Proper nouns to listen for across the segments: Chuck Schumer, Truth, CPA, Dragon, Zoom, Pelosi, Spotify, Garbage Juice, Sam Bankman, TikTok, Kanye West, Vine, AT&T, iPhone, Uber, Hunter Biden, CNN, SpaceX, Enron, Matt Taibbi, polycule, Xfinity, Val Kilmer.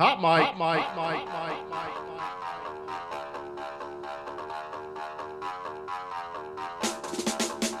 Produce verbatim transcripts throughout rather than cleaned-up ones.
Hot mic. Hot mic. Hot mic. Hot mic. Hot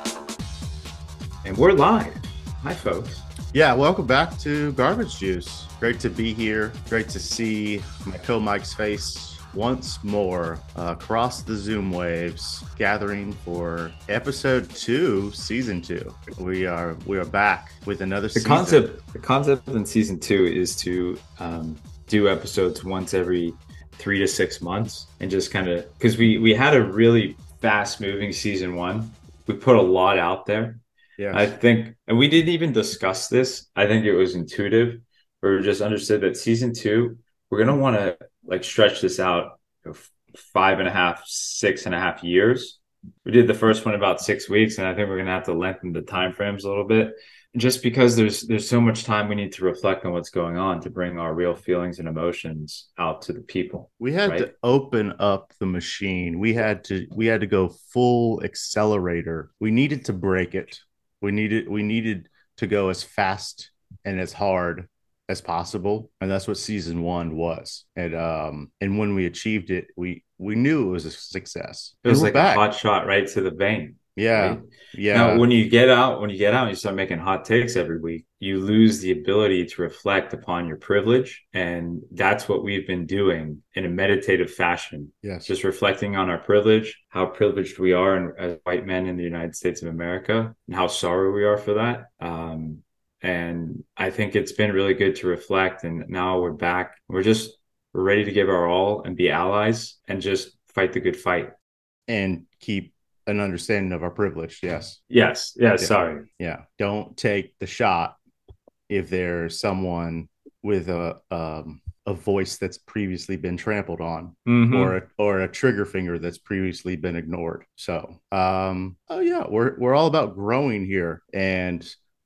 mic. And we're live. Hi, folks. Yeah, welcome back to Garbage Juice. Great to be here. Great to see my co-Mike's face once more uh, across the Zoom waves, gathering for episode two, season two. We are we are back with another the season. Concept, the concept in season two is to um, do episodes once every three to six months and just kind of, because we, we had a really fast moving season one. We put a lot out there. Yeah, I think, and we didn't even discuss this. I think it was intuitive, or just understood that season two, we're going to want to like stretch this out five and a half, six and a half years. We did the first one about six weeks, and I think we're going to have to lengthen the timeframes a little bit, just because there's there's so much time we need to reflect on what's going on to bring our real feelings and emotions out to the people. We had right? to open up the machine. We had to we had to go full accelerator. We needed to break it. We needed we needed to go as fast and as hard as possible, and that's what season one was. And um, and when we achieved it, we we knew it was a success. It was like a hot shot right to the vein. Yeah, right? yeah. Now, when you get out, when you get out, and you start making hot takes every week, you lose the ability to reflect upon your privilege, and that's what we've been doing in a meditative fashion. Yes, just reflecting on our privilege, how privileged we are in, as white men in the United States of America, and how sorry we are for that. Um, and I think it's been really good to reflect. And now we're back. We're just we're ready to give our all and be allies and just fight the good fight and keep an understanding of our privilege. Yes. Yes. Yes. Yeah. Sorry. Yeah. Don't take the shot if there's someone with a um, a voice that's previously been trampled on, mm-hmm. or a, or a trigger finger that's previously been ignored. So, um, oh yeah, we're we're all about growing here and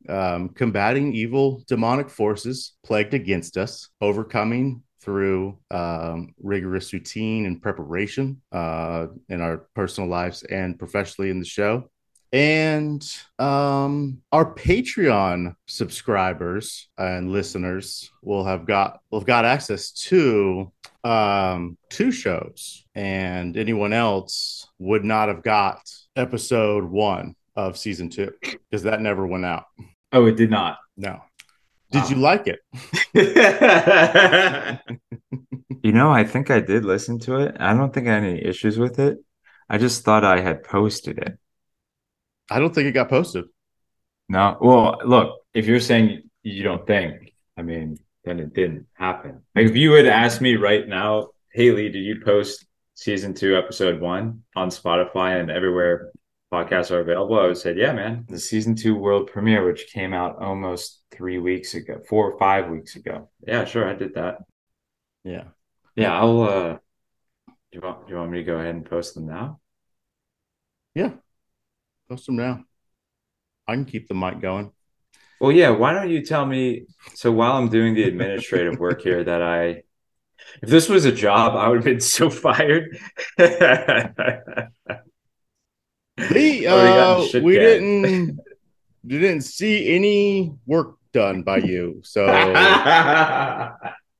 um, combating evil demonic forces plagued against us, overcoming through um, rigorous routine and preparation uh, in our personal lives and professionally in the show. And um, our Patreon subscribers and listeners will have got will have got access to um, two shows, and anyone else would not have got episode one of season two because that never went out. Oh, it did not. No. Did um. you like it? You know, I think I did listen to it. I don't think I had any issues with it. I just thought I had posted it. I don't think it got posted. No. Well, look, if you're saying you don't think, I mean, then it didn't happen. Like, if you had asked me right now, hey, Lee, did you post season two, episode one on Spotify and everywhere podcasts are available? I would have said, yeah, man. The season two world premiere, which came out almost three weeks ago, four or five weeks ago. Yeah, sure, I did that. Yeah. Yeah, I'll, uh, do you want, do you want me to go ahead and post them now? Yeah, post them now. I can keep the mic going. Well, yeah, why don't you tell me, so while I'm doing the administrative work here that I, if this was a job, I would have been so fired. We, uh, we, we didn't we didn't see any work done by you, so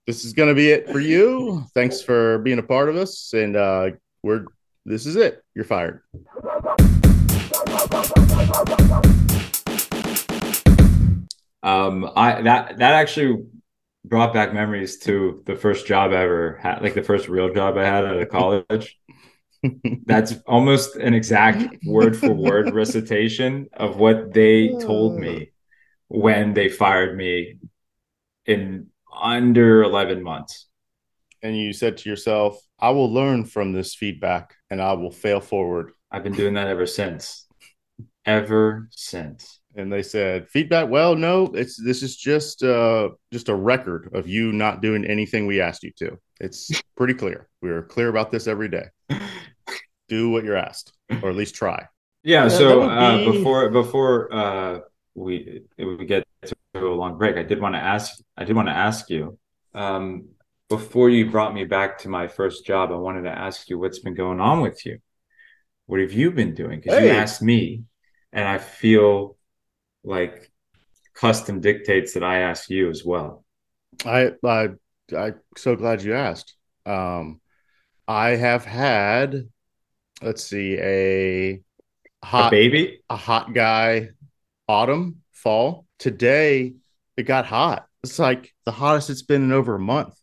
this is gonna be it for you. Thanks for being a part of us, and uh, we're this is it. You're fired. Um, I that that actually brought back memories to the first job I ever had, like the first real job I had out of college. That's almost an exact word for word recitation of what they told me when they fired me in under eleven months. And you said to yourself, I will learn from this feedback and I will fail forward. I've been doing that ever since. Ever since. And they said, feedback, well, no, it's this is just uh, just a record of you not doing anything we asked you to. It's pretty clear. We were clear about this every day. Do what you're asked, or at least try. Yeah. yeah so uh, be... before before uh, we we get to a long break, I did want to ask. I did want to ask you um, before you brought me back to my first job. I wanted to ask you what's been going on with you. What have you been doing? Because hey. you asked me, and I feel like custom dictates that I ask you as well. I I I'm so glad you asked. Um, I have had, let's see, a hot a baby, a hot guy, autumn, fall. Today it got hot. It's like the hottest it's been in over a month.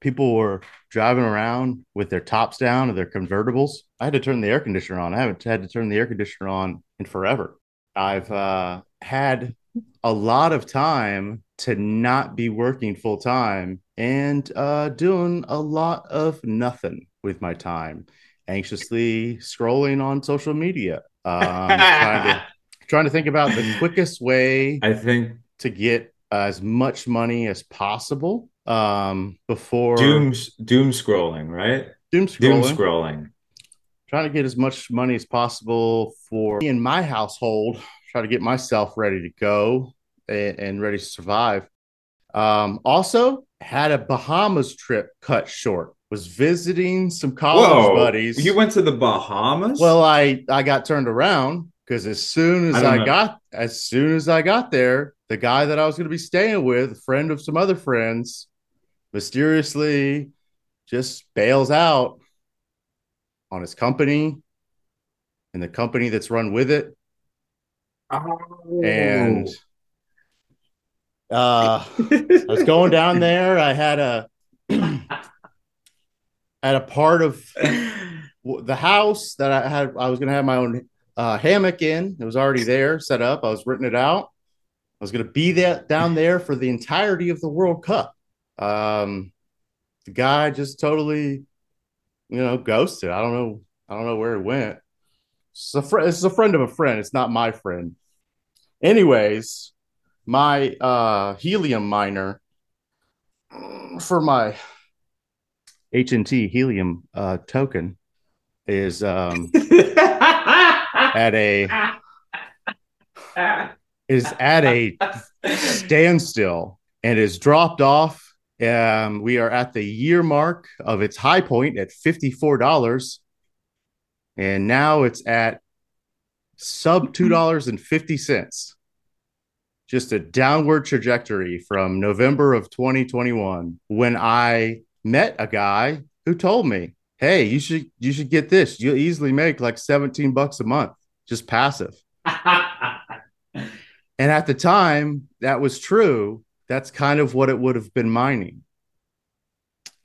People were driving around with their tops down or their convertibles. I had to turn the air conditioner on. I haven't had to turn the air conditioner on in forever. I've uh, had a lot of time to not be working full time and uh, doing a lot of nothing with my time, anxiously scrolling on social media, um, trying, to, trying to think about the quickest way I think to get as much money as possible um, before doom doom scrolling, right? Doom scrolling. Doom scrolling. Trying to get as much money as possible for me and my household. Try to get myself ready to go and, and ready to survive. Um, also, had a Bahamas trip cut short. Was visiting some college Whoa, buddies. You went to the Bahamas? Well, I, I got turned around because as soon as I, I got as soon as I got there, the guy that I was going to be staying with, a friend of some other friends, mysteriously just bails out on his company and the company that's run with it. Oh. And uh, I was going down there. I had a at a part of the house that I had. I was going to have my own uh, hammock in. It was already there, set up. I was renting it out. I was going to be there down there for the entirety of the World Cup. Um, the guy just totally, you know, ghosted. I don't know. I don't know where he went. It's a, fr- it's a friend of a friend. It's not my friend. Anyways, my uh, helium miner for my H N T helium uh, token is um, at a is at a standstill and is dropped off. Um, we are at the year mark of its high point at fifty-four dollars. And now it's at sub two dollars and fifty cents. Just a downward trajectory from November of twenty twenty-one when I met a guy who told me, hey, you should you should get this. You'll easily make like seventeen bucks a month, just passive. And at the time, that was true. That's kind of what it would have been mining.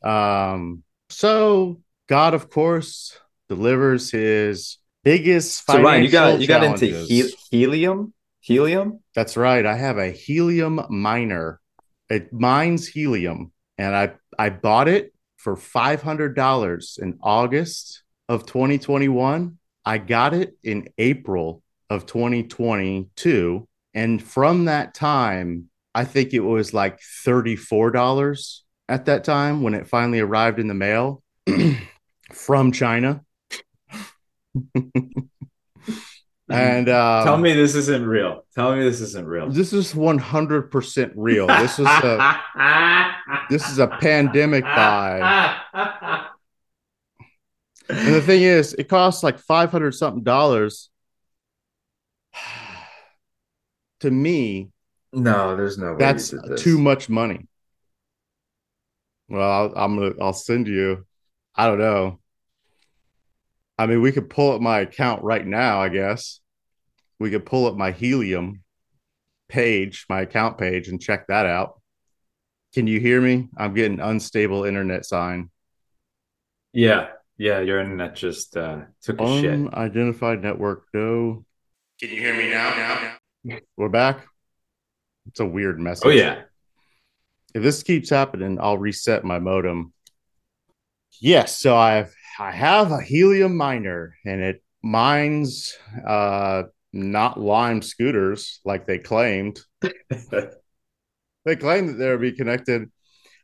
Um, so God, of course, delivers his biggest financial so Ryan, you got you got into he- helium, helium. That's right. I have a helium miner. It mines helium, and I I bought it for five hundred dollars in August of twenty twenty one. I got it in April of twenty twenty two, and from that time, I think it was like thirty four dollars at that time when it finally arrived in the mail from China. And um, tell me this isn't real. Tell me this isn't real. This is one hundred percent real. This is a this is a pandemic buy. And the thing is, it costs like five hundred something dollars. To me, no, there's no way that's too much money. Well, I'll, I'm gonna I'll send you. I don't know. I mean, we could pull up my account right now, I guess. We could pull up my Helium page, my account page, and check that out. Can you hear me? I'm getting unstable internet sign. Yeah. Yeah, your internet just uh, took a Unidentified shit. Unidentified network, no. Can you hear me now? now? We're back. It's a weird message. Oh, yeah. If this keeps happening, I'll reset my modem. Yes, so I've I have a helium miner, and it mines uh, not Lime scooters like they claimed. They claim that they'll be connected.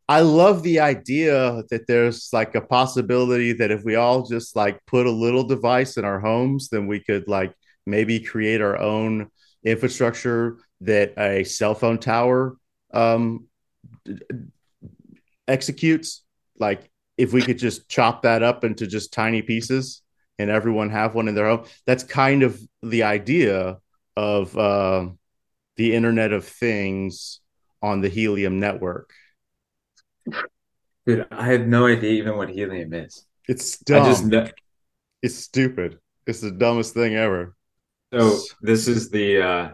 I love the idea that there's like a possibility that if we all just like put a little device in our homes, then we could like maybe create our own infrastructure that a cell phone tower um, d- d- executes, like. If we could just chop that up into just tiny pieces and everyone have one in their home, that's kind of the idea of uh, the Internet of Things on the Helium network. Dude, I have no idea even what helium is. It's dumb. I just ne- it's stupid. It's the dumbest thing ever. So this is the uh,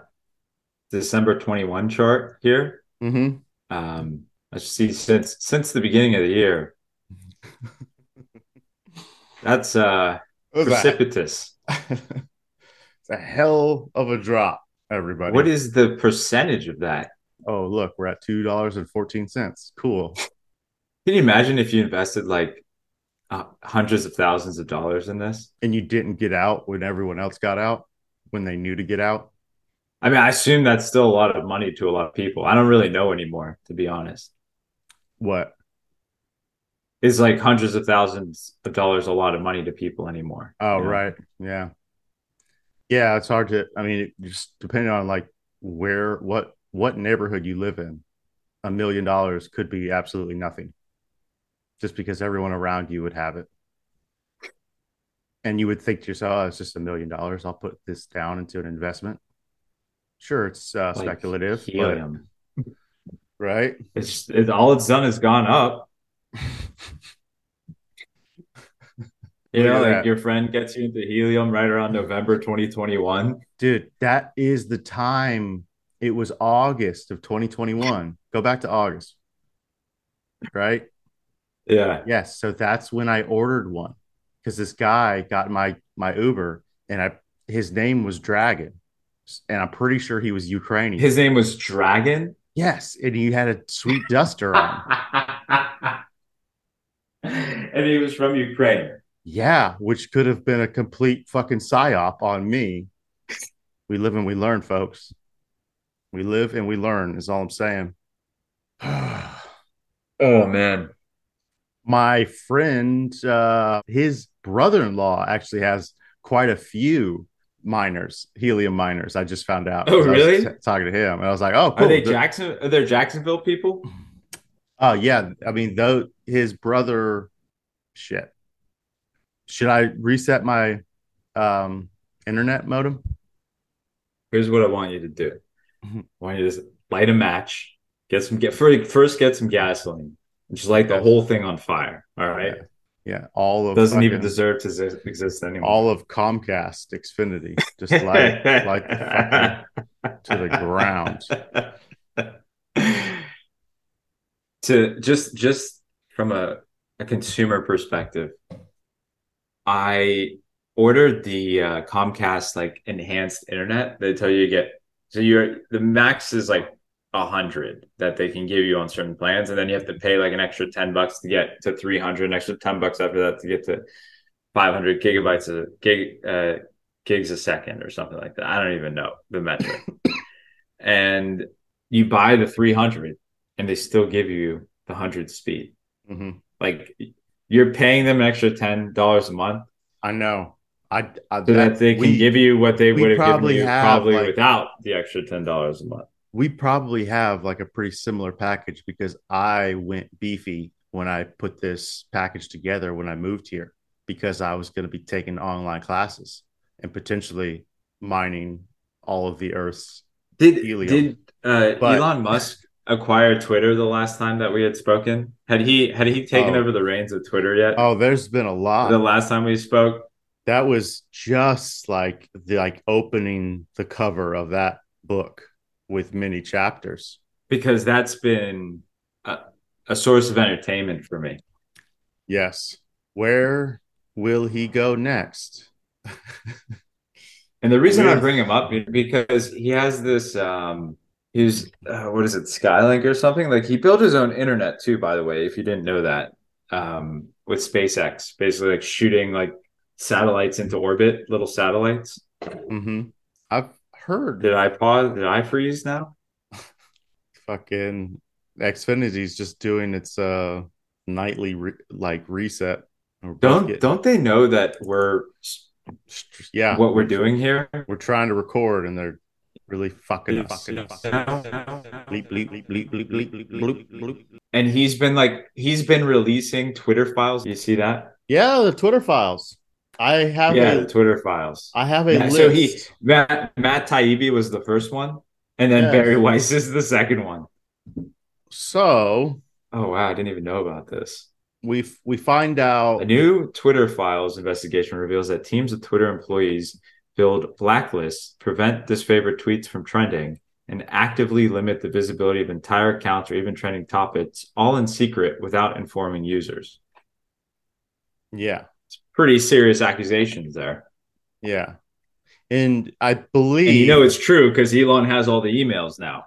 December twenty-first chart here. Mm-hmm. Um, I see since since the beginning of the year. That's uh, precipitous. That? It's a hell of a drop, everybody. What is the percentage of that? Oh, look, we're at two dollars and fourteen cents. Cool. Can you imagine if you invested like uh, hundreds of thousands of dollars in this? And you didn't get out when everyone else got out, when they knew to get out? I mean, I assume that's still a lot of money to a lot of people. I don't really know anymore, to be honest. What? Is like hundreds of thousands of dollars a lot of money to people anymore? Oh, you know? Right. Yeah. Yeah, it's hard to, I mean, it just depending on like where, what, what neighborhood you live in, a million dollars could be absolutely nothing just because everyone around you would have it. And you would think to yourself, oh, it's just a million dollars. I'll put this down into an investment. Sure, it's uh, like speculative. Helium. But, right? It's it, all it's done is gone up. You know, like that. Your friend gets you into helium right around November twenty twenty-one. Dude, that is the time. It was August of twenty twenty-one. Go back to August. Right? Yeah. Yes. So that's when I ordered one because this guy got my, my Uber and I his name was Dragon. And I'm pretty sure he was Ukrainian. His name was Dragon? Yes. And he had a sweet duster on. And he was from Ukraine. Yeah, which could have been a complete fucking psyop on me. We live and we learn, folks. We live and we learn is all I'm saying. Oh, man. My friend, uh, his brother-in-law actually has quite a few miners, helium miners. I just found out. Oh, really? T- talking to him. And I was like, oh, cool. Are they Jackson? Are they Jacksonville people? Oh, uh, yeah. I mean, though his brother, shit. Should I reset my um, internet modem? Here's what I want you to do. I want you to light a match, get some get first get some gasoline, and just light the whole thing on fire. All right. Yeah. Yeah. All of doesn't fucking, even deserve to z- exist anymore. All of Comcast, Xfinity, just light light the fucking to the ground. To just just from a, a consumer perspective. I ordered the uh, Comcast like enhanced internet. They tell you to get so you're the max is like a hundred that they can give you on certain plans, and then you have to pay like an extra ten bucks to get to three hundred, an extra ten bucks after that to get to five hundred gigabytes a gig uh, gigs a second or something like that. I don't even know the metric. And you buy the three hundred, and they still give you the hundred speed, mm-hmm. like. You're paying them an extra ten dollars a month. I know. I, I so that they can we, give you what they would have given you have probably like, without the extra ten dollars a month. We probably have like a pretty similar package because I went beefy when I put this package together when I moved here because I was going to be taking online classes and potentially mining all of the Earth's did, helium. Did uh, but, Elon Musk acquire Twitter the last time that we had spoken? Had he had he taken oh. over the reins of Twitter yet? Oh, there's been a lot. The last time we spoke, that was just like the like opening the cover of that book with many chapters because that's been a, a source of entertainment for me. Yes. Where will he go next? And the reason Where? I bring him up is because he has this um He's uh, what is it, Skylink or something? Like he built his own internet too, by the way, if you didn't know that, um, with SpaceX, basically like shooting like satellites into orbit, little satellites. Mm-hmm. I've heard. Did I pause? Did I freeze now? Fucking Xfinity's just doing its uh nightly re- like reset. Don't don't they know that we're yeah what we're doing here? We're trying to record and they're. Really fucking yes. fucking bleep, bleep, bleep, bleep, bleep, bleep, bleep, bleep. And he's been like he's been releasing Twitter files. You see that? Yeah, the Twitter files. I have yeah, a, the Twitter files. I have a yeah, list. So he Matt Matt Taibbi was the first one, and then yeah. Barry Weiss is the second one. So Oh, wow. I didn't even know about this. We we find out... A new Twitter files investigation reveals that teams of Twitter employees build blacklists, prevent disfavored tweets from trending, and actively limit the visibility of entire accounts or even trending topics, all in secret without informing users. Yeah. It's pretty serious accusations there. Yeah. And I believe... And you know it's true because Elon has all the emails now.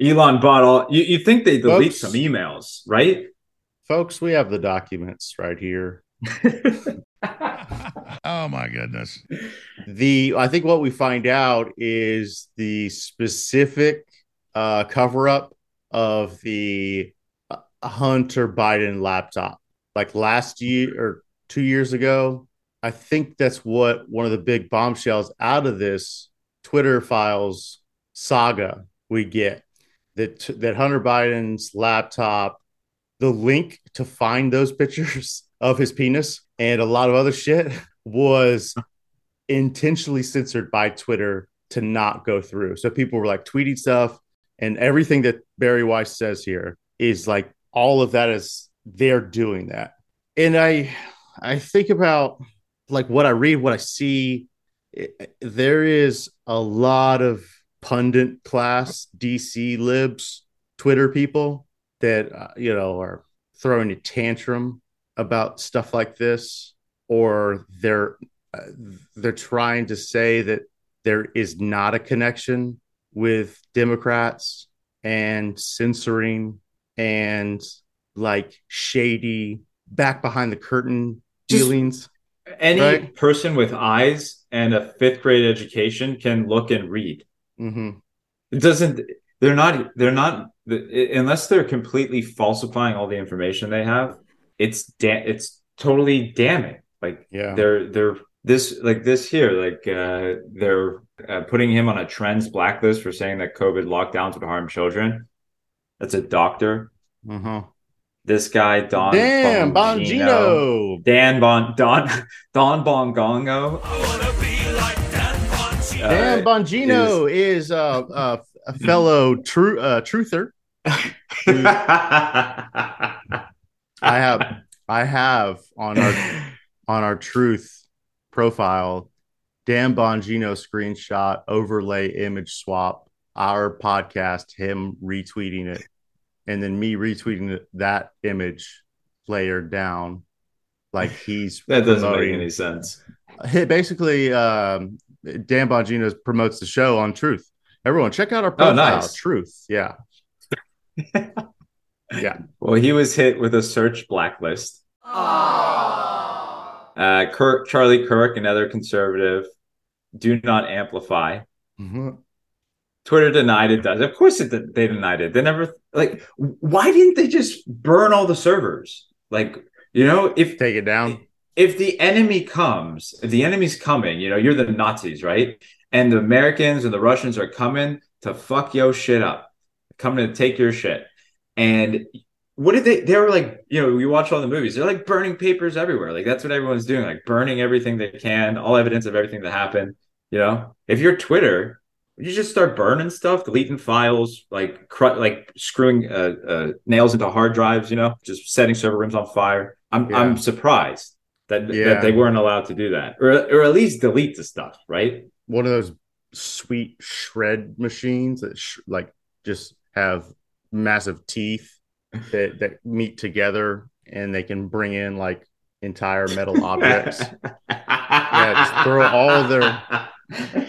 Elon bought all... You, you think they delete some emails, right? Folks, we have the documents right here. Oh, my goodness. The I think what we find out is the specific uh, cover-up of the Hunter Biden laptop. Like last year or two years ago, I think that's what one of the big bombshells out of this Twitter files saga we get. That, that Hunter Biden's laptop, the link to find those pictures of his penis and a lot of other shit was intentionally censored by Twitter to not go through. So people were like tweeting stuff, and everything that Barry Weiss says here is like all of that is they're doing that. And I, I think about like what I read, what I see. It, there is a lot of pundit class, D C libs, Twitter people that, uh, you know, are throwing a tantrum about stuff like this, or they're uh, they're trying to say that there is not a connection with Democrats and censoring and like shady back behind the curtain dealings. Any right? person with eyes and a fifth grade education can look and read. Mm-hmm. It doesn't, they're not, they're not, unless they're completely falsifying all the information they have, it's, da- it's totally damning. Like yeah. they're, they're this, like this here, like uh, they're uh, putting him on a trends blacklist for saying that COVID lockdowns would harm children. That's a doctor. Mm-hmm. This guy, Don Dan Bongino. Bongino. Dan Bon, Don, Don Bongongo. I wanna be like Dan Bongino uh, is, is uh, uh, a fellow true uh, truther. I have I have on our on our Truth profile, Dan Bongino screenshot overlay image swap our podcast, him retweeting it, and then me retweeting it, that image layered down like he's that doesn't promoting. Make any sense. Basically. Um, Dan Bongino promotes the show on Truth. Everyone, check out our profile, oh, nice. Truth. Yeah. Yeah. Well, he was hit with a search blacklist. Uh, Kirk, Charlie Kirk, another conservative, do not amplify. Mm-hmm. Twitter denied it does. Of course it did, they denied it. They never, like, why didn't they just burn all the servers? Like, you know, if... Take it down. If the enemy comes, if the enemy's coming, you know, you're the Nazis, right? And the Americans and the Russians are coming to fuck your shit up, coming to take your shit. And what did they, they were like, you know, we watch all the movies. They're like burning papers everywhere. Like that's what everyone's doing, like burning everything they can, all evidence of everything that happened. You know, if you're Twitter, you just start burning stuff, deleting files, like, cr- like screwing uh, uh, nails into hard drives, you know, just setting server rooms on fire. I'm yeah. I'm surprised. That, yeah. that they weren't allowed to do that, or or at least delete the stuff, right? One of those sweet shred machines that sh- like just have massive teeth that, that meet together, and they can bring in like entire metal objects. Yeah, just throw all their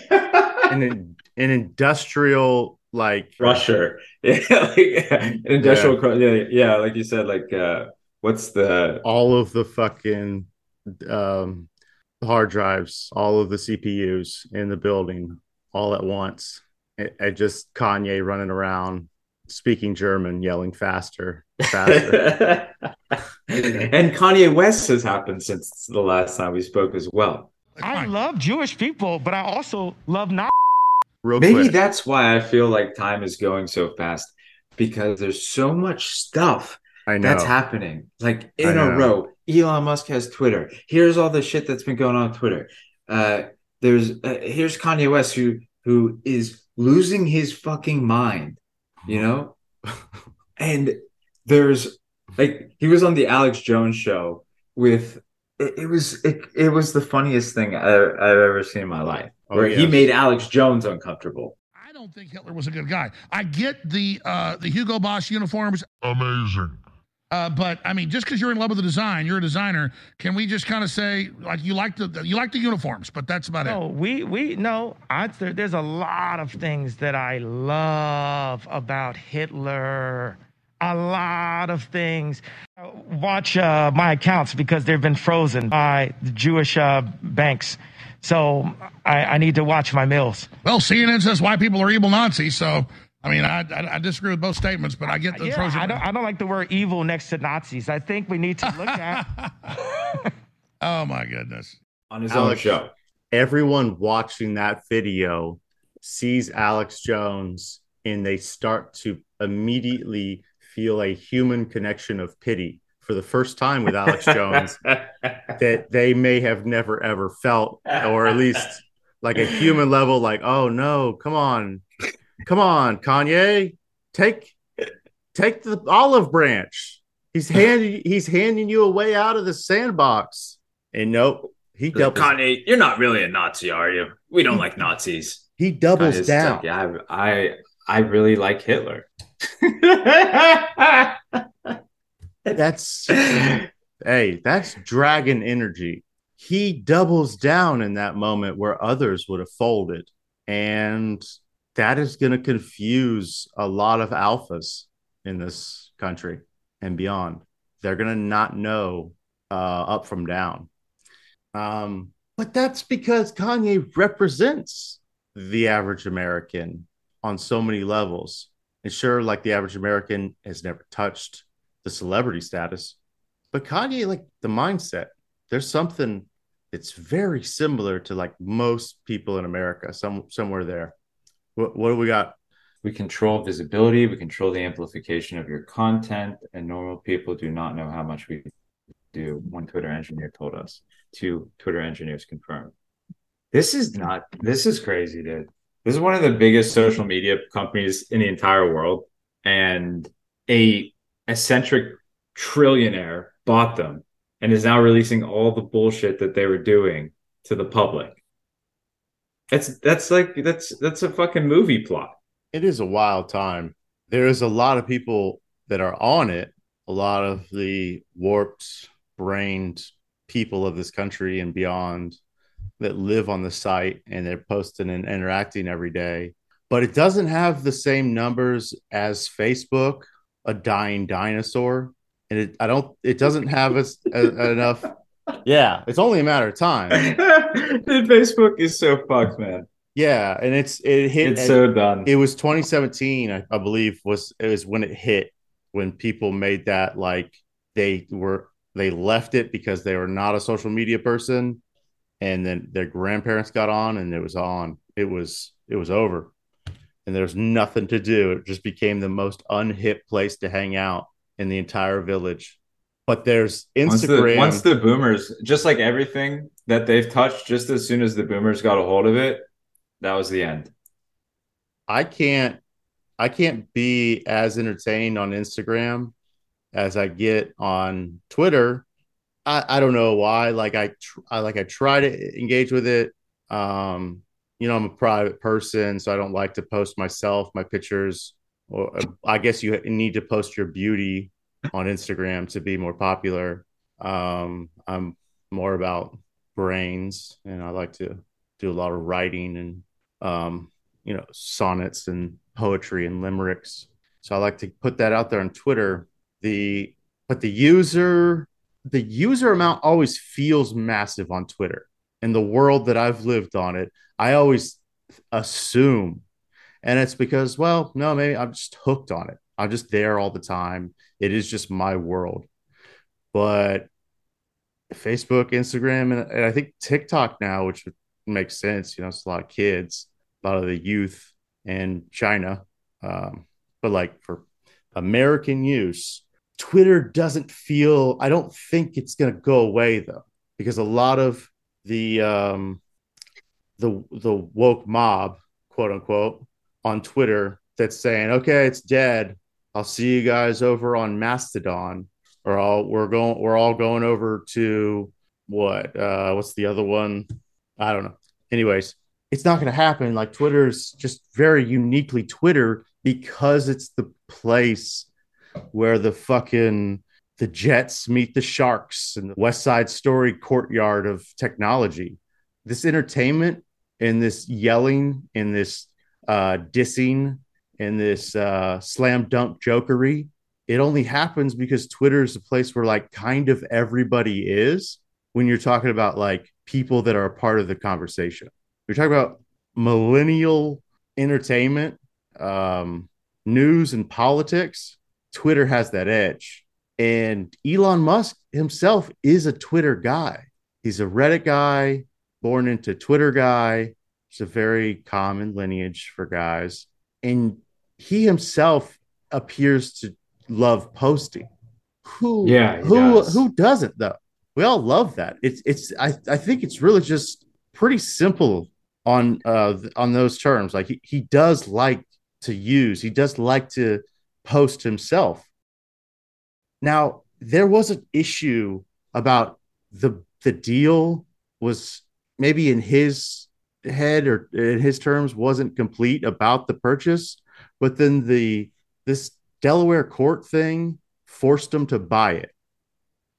an an industrial like crusher, yeah, like, an industrial yeah. Cru- yeah, yeah, like you said, like uh, what's the all of the fucking. Um, hard drives, all of the C P Us in the building, all at once. It, it just Kanye running around, speaking German, yelling faster, faster. And Kanye West has happened since the last time we spoke as well. I love Jewish people, but I also love not. Real quick. Maybe that's why I feel like time is going so fast, because there's so much stuff I know. That's happening, like in a row. Elon Musk has Twitter. Here's all the shit that's been going on, on Twitter. Uh, there's uh, here's Kanye West who who is losing his fucking mind, you know, and there's like, he was on the Alex Jones show with, it, it was, it, it was the funniest thing I, I've ever seen in my life, oh, where yes. he made Alex Jones uncomfortable. I don't think Hitler was a good guy. I get the, uh, the Hugo Boss uniforms. Amazing. Uh, but I mean, just because you're in love with the design, you're a designer. Can we just kind of say like you like the you like the uniforms, but that's about no, it? No, we we no. I, there, there's a lot of things that I love about Hitler. A lot of things. Watch uh, my accounts because they've been frozen by the Jewish uh, banks. So I, I need to watch my meals. Well, C N N says why people are evil Nazis. So. I mean, I, I I disagree with both statements, but I get the yeah, Trojan. I don't, I don't like the word evil next to Nazis. I think we need to look at. Oh, my goodness. On his Alex, own show. Everyone watching that video sees Alex Jones and they start to immediately feel a human connection of pity for the first time with Alex Jones that they may have never, ever felt, or at least like a human level, like, oh, no, come on. Come on, Kanye, take take the olive branch. He's handing he's handing you a way out of the sandbox. And nope, he doubles. Kanye, you're not really a Nazi, are you? We don't he, like Nazis. He doubles Kanye's down. Like, yeah, I, I I really like Hitler. That's hey, that's dragon energy. He doubles down in that moment where others would have folded, and that is going to confuse a lot of alphas in this country and beyond. They're going to not know uh, up from down. Um, but that's because Kanye represents the average American on so many levels. And sure, like the average American has never touched the celebrity status. But Kanye, like the mindset, there's something that's very similar to like most people in America, some somewhere there. What, what do we got? We control visibility. We control the amplification of your content. And normal people do not know how much we do. One Twitter engineer told us. Two Twitter engineers confirmed. This is not, this is crazy, dude. This is one of the biggest social media companies in the entire world. And a eccentric trillionaire bought them and is now releasing all the bullshit that they were doing to the public. That's that's like that's that's a fucking movie plot. It is a wild time. There is a lot of people that are on it. A lot of the warped, brained people of this country and beyond that live on the site and they're posting and interacting every day. But it doesn't have the same numbers as Facebook, a dying dinosaur, and it I don't. It doesn't have as, as, enough. Yeah, it's only a matter of time. Facebook is so fucked, man. Yeah, and it's it hit. It's so done. It was twenty seventeen, I, I believe, was it was when it hit, when people made that like they were they left it because they were not a social media person, and then their grandparents got on, and it was on. It was it was over, and there's nothing to do. It just became the most unhip place to hang out in the entire village. But there's Instagram. Once the, once the boomers, just like everything that they've touched, just as soon as the boomers got a hold of it, that was the end. I can't, I can't be as entertained on Instagram as I get on Twitter. I, I don't know why. Like I, tr- I, like I try to engage with it. Um, you know, I'm a private person, so I don't like to post myself, my pictures. Or I guess you need to post your beauty on Instagram to be more popular. Um, I'm more about brains, and I like to do a lot of writing and, um, you know, sonnets and poetry and limericks. So I like to put that out there on Twitter. The but the user the user amount always feels massive on Twitter. In the world that I've lived on it, I always assume, and it's because, well, no, maybe I'm just hooked on it. I'm just there all the time. It is just my world. But Facebook, Instagram, and, and I think TikTok now, which makes sense. You know, it's a lot of kids, a lot of the youth in China. Um, but like for American use, Twitter doesn't feel, I don't think it's going to go away though, because a lot of the, um, the, the woke mob, quote unquote, on Twitter that's saying, okay, it's dead. I'll see you guys over on Mastodon, or I'll, we're going, we're all going over to what, uh, what's the other one? I don't know. Anyways, it's not going to happen. Like, Twitter's just very uniquely Twitter because it's the place where the fucking the Jets meet the Sharks and the West Side Story courtyard of technology. This entertainment and this yelling and this uh, dissing and this uh, slam dunk jokery, it only happens because Twitter is the place where, like, kind of everybody is when you're talking about, like, people that are a part of the conversation. You're talking about millennial entertainment, um, news and politics. Twitter has that edge. And Elon Musk himself is a Twitter guy. He's a Reddit guy, born into Twitter guy. It's a very common lineage for guys. And he himself appears to love posting. Who, yeah, who, does. who doesn't though? We all love that. It's, it's, I, I think it's really just pretty simple on, uh, on those terms. Like, he, he does like to use, he does like to post himself. Now, there was an issue about the, the deal was maybe in his head, or in his terms, wasn't complete about the purchase, but then the, this Delaware court thing forced him to buy it,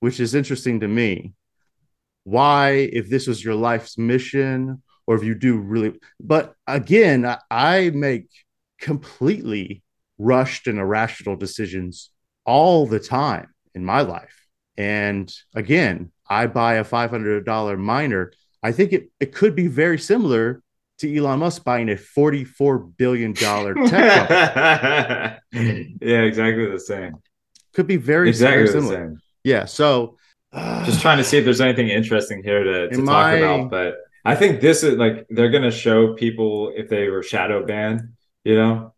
which is interesting to me. Why, if this was your life's mission, or if you do really, but again, I, I make completely rushed and irrational decisions all the time in my life. And again, I buy a five hundred dollars miner. I think it, it could be very similar to Elon Musk buying a forty-four billion dollars tech company. Yeah, exactly the same. Could be very, exactly very similar. Same. Yeah, so... Uh, just trying to see if there's anything interesting here to, to talk my... about. But I think this is, like, they're going to show people if they were shadow banned, you know?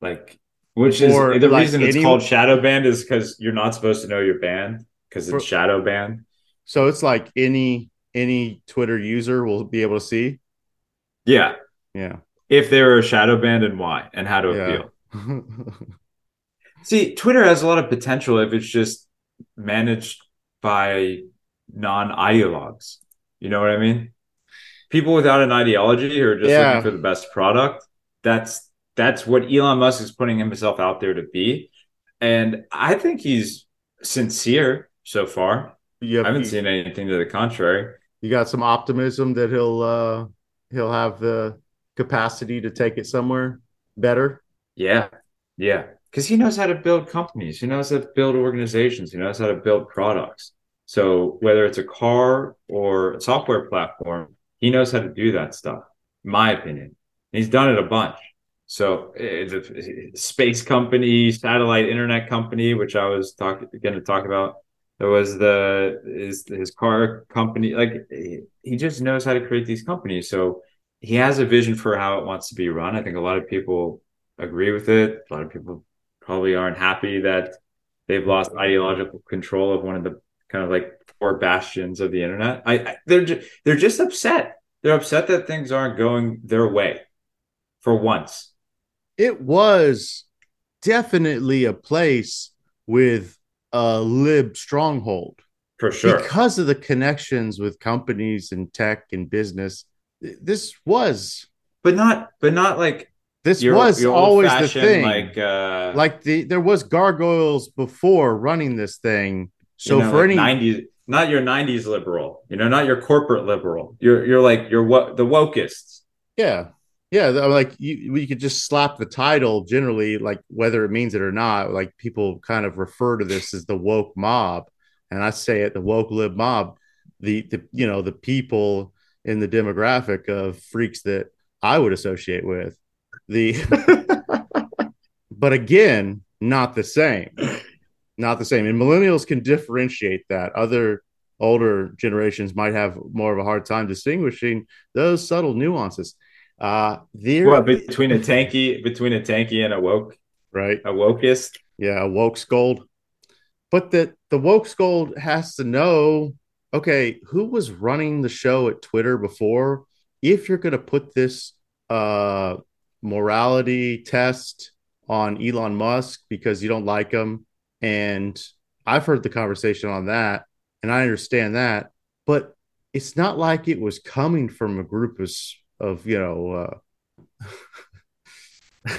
Like, which is the like reason it's any... called shadow banned is because you're not supposed to know you're banned because it's For... shadow banned. So it's like any any Twitter user will be able to see. Yeah, yeah. If they were shadow banned and why and how to yeah. appeal. See, Twitter has a lot of potential if it's just managed by non-ideologues. You know what I mean? People without an ideology who are just yeah. looking for the best product. That's. That's what Elon Musk is putting himself out there to be. And I think he's sincere so far. Yep. I haven't seen anything to the contrary. You got some optimism that he'll uh, he'll have the capacity to take it somewhere better? Yeah. Yeah. Because he knows how to build companies. He knows how to build organizations. He knows how to build products. So whether it's a car or a software platform, he knows how to do that stuff, in my opinion. He's done it a bunch. So the space company, satellite internet company, which I was talking going to talk about, there was the his, his car company. Like, he just knows how to create these companies. So he has a vision for how it wants to be run. I think a lot of people agree with it. A lot of people probably aren't happy that they've lost ideological control of one of the kind of like four bastions of the internet. I, I they're just, they're just upset. They're upset that things aren't going their way for once. It was definitely a place with a lib stronghold. For sure. Because of the connections with companies and tech and business. This was. But not but not like. This your, was your always the thing. Like, uh, like the there was gargoyles before running this thing. So you know, for like any. nineties, not your nineties liberal. You know, not your corporate liberal. You're, you're like, you're what the wokists. Yeah. Yeah, like you, you could just slap the title generally, like whether it means it or not. Like people kind of refer to this as the woke mob, and I say it, the woke lib mob, the the you know the people in the demographic of freaks that I would associate with. The, but again, not the same, not the same. And millennials can differentiate that. Other older generations might have more of a hard time distinguishing those subtle nuances. Uh, there what, between a tanky, between a tanky and a woke, right? A wokist, yeah, a woke scold. But that the woke scold has to know, okay, who was running the show at Twitter before? If you're going to put this uh morality test on Elon Musk because you don't like him. And I've heard the conversation on that, and I understand that, but it's not like it was coming from a group of, of you know, uh,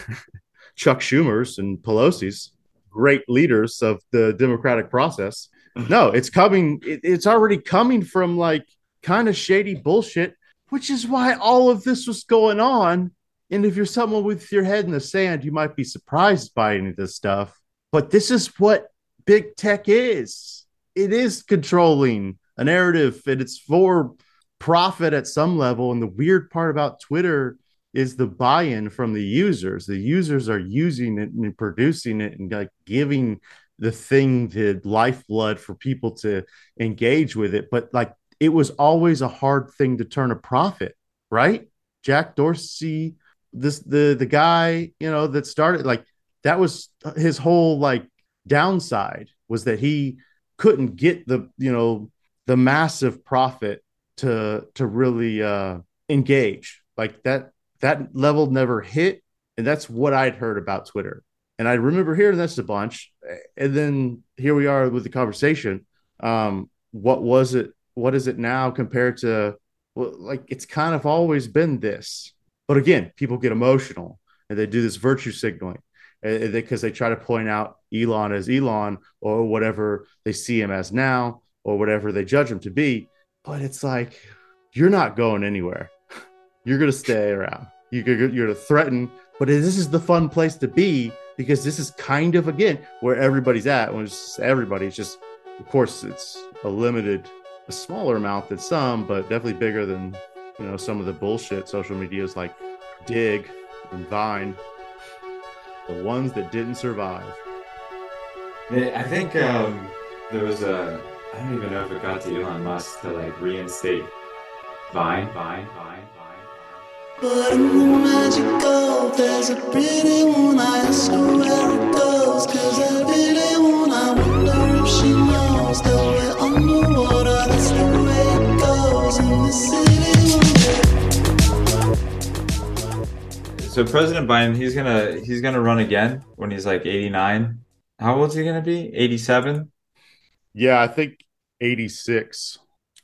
Chuck Schumers and Pelosi's, great leaders of the democratic process. No, it's coming. It, it's already coming from like kind of shady bullshit, which is why all of this was going on. And if you're someone with your head in the sand, you might be surprised by any of this stuff. But this is what big tech is. It is controlling a narrative, and it's for profit at some level. And the weird part about Twitter is the buy-in from the users. The users are using it and producing it and like giving the thing the lifeblood for people to engage with it. But like, it was always a hard thing to turn a profit, right? Jack Dorsey, this the the guy, you know, that started, like, that was his whole like downside, was that he couldn't get the, you know, the massive profit to to really uh, engage. Like that that level never hit. And that's what I'd heard about Twitter. And I remember hearing this a bunch. And then here we are with the conversation. Um, what was it? What is it now compared to, well, like, it's kind of always been this. But again, people get emotional and they do this virtue signaling because they try to point out Elon as Elon or whatever they see him as now or whatever they judge him to be. But it's like, you're not going anywhere. You're going to stay around. You're going to threaten. But this is the fun place to be, because this is kind of, again, where everybody's at. When it's everybody's just, of course, it's a limited, a smaller amount than some, but definitely bigger than, you know, some of the bullshit social media is like Dig and Vine. The ones that didn't survive. I think um, there was a, I don't even know if it got to Elon Musk to like reinstate Vine, Vine, Vine, Vine. But in the magic gold, there's a pretty one, I ask her where it goes, cause I really want, I wonder if she knows that we're underwater, that's the way it goes in the city. So President Biden, he's gonna he's gonna run again when he's like eighty-nine. How old is he gonna be? eighty-seven? Yeah, I think eighty-six.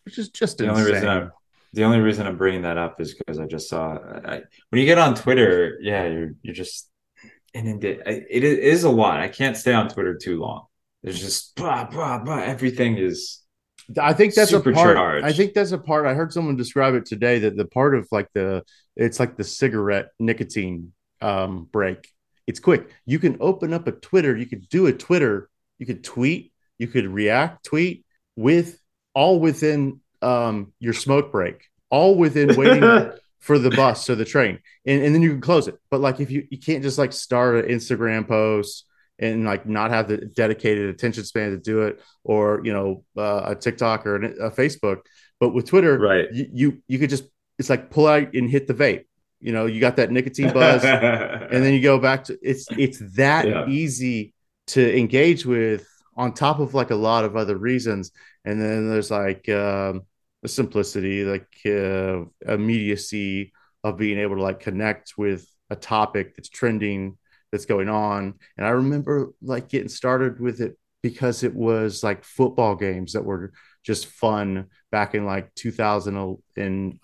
Which is just the insane. Only reason I'm, the only reason I'm bringing that up is because I just saw I, when you get on Twitter, yeah, you're you're just inundated. It is a lot. I can't stay on Twitter too long. There's just blah blah blah. Everything is. I think that's a part. I think that's a part. I heard someone describe it today, that the part of like the, it's like the cigarette nicotine um, break. It's quick. You can open up a Twitter. You could do a Twitter. You could tweet. You could react tweet with all within um, your smoke break, all within waiting for the bus or the train. And, and then you can close it. But like, if you, you can't just like start an Instagram post and like not have the dedicated attention span to do it, or, you know, uh, a TikTok or a Facebook. But with Twitter, right, you, you you could just, it's like pull out and hit the vape. You know, you got that nicotine buzz, and then you go back to, it's it's that yeah. easy to engage with, on top of like a lot of other reasons. And then there's like um, the simplicity, like uh, immediacy of being able to like connect with a topic that's trending, that's going on. And I remember like getting started with it because it was like football games that were just fun back in like two thousand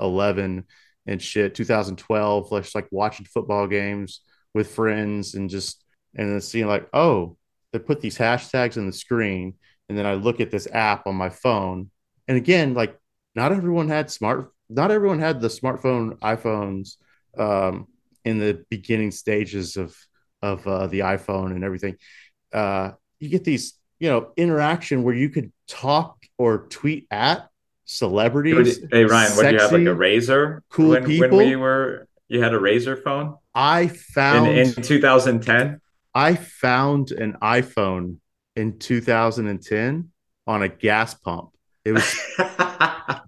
eleven and shit, two thousand twelve, like, like watching football games with friends and just, and then seeing like, oh, they put these hashtags on the screen. And then I look at this app on my phone. And again, like not everyone had smart, not everyone had the smartphone iPhones um, in the beginning stages of, of uh, the iPhone and everything. Uh, you get these, you know, interaction where you could talk or tweet at celebrities. Hey, Ryan, what do you have, like a Razer? Cool when, people. When we were, you had a Razer phone? I found... In, in two thousand ten? I found an iPhone in two thousand ten on a gas pump. It was... I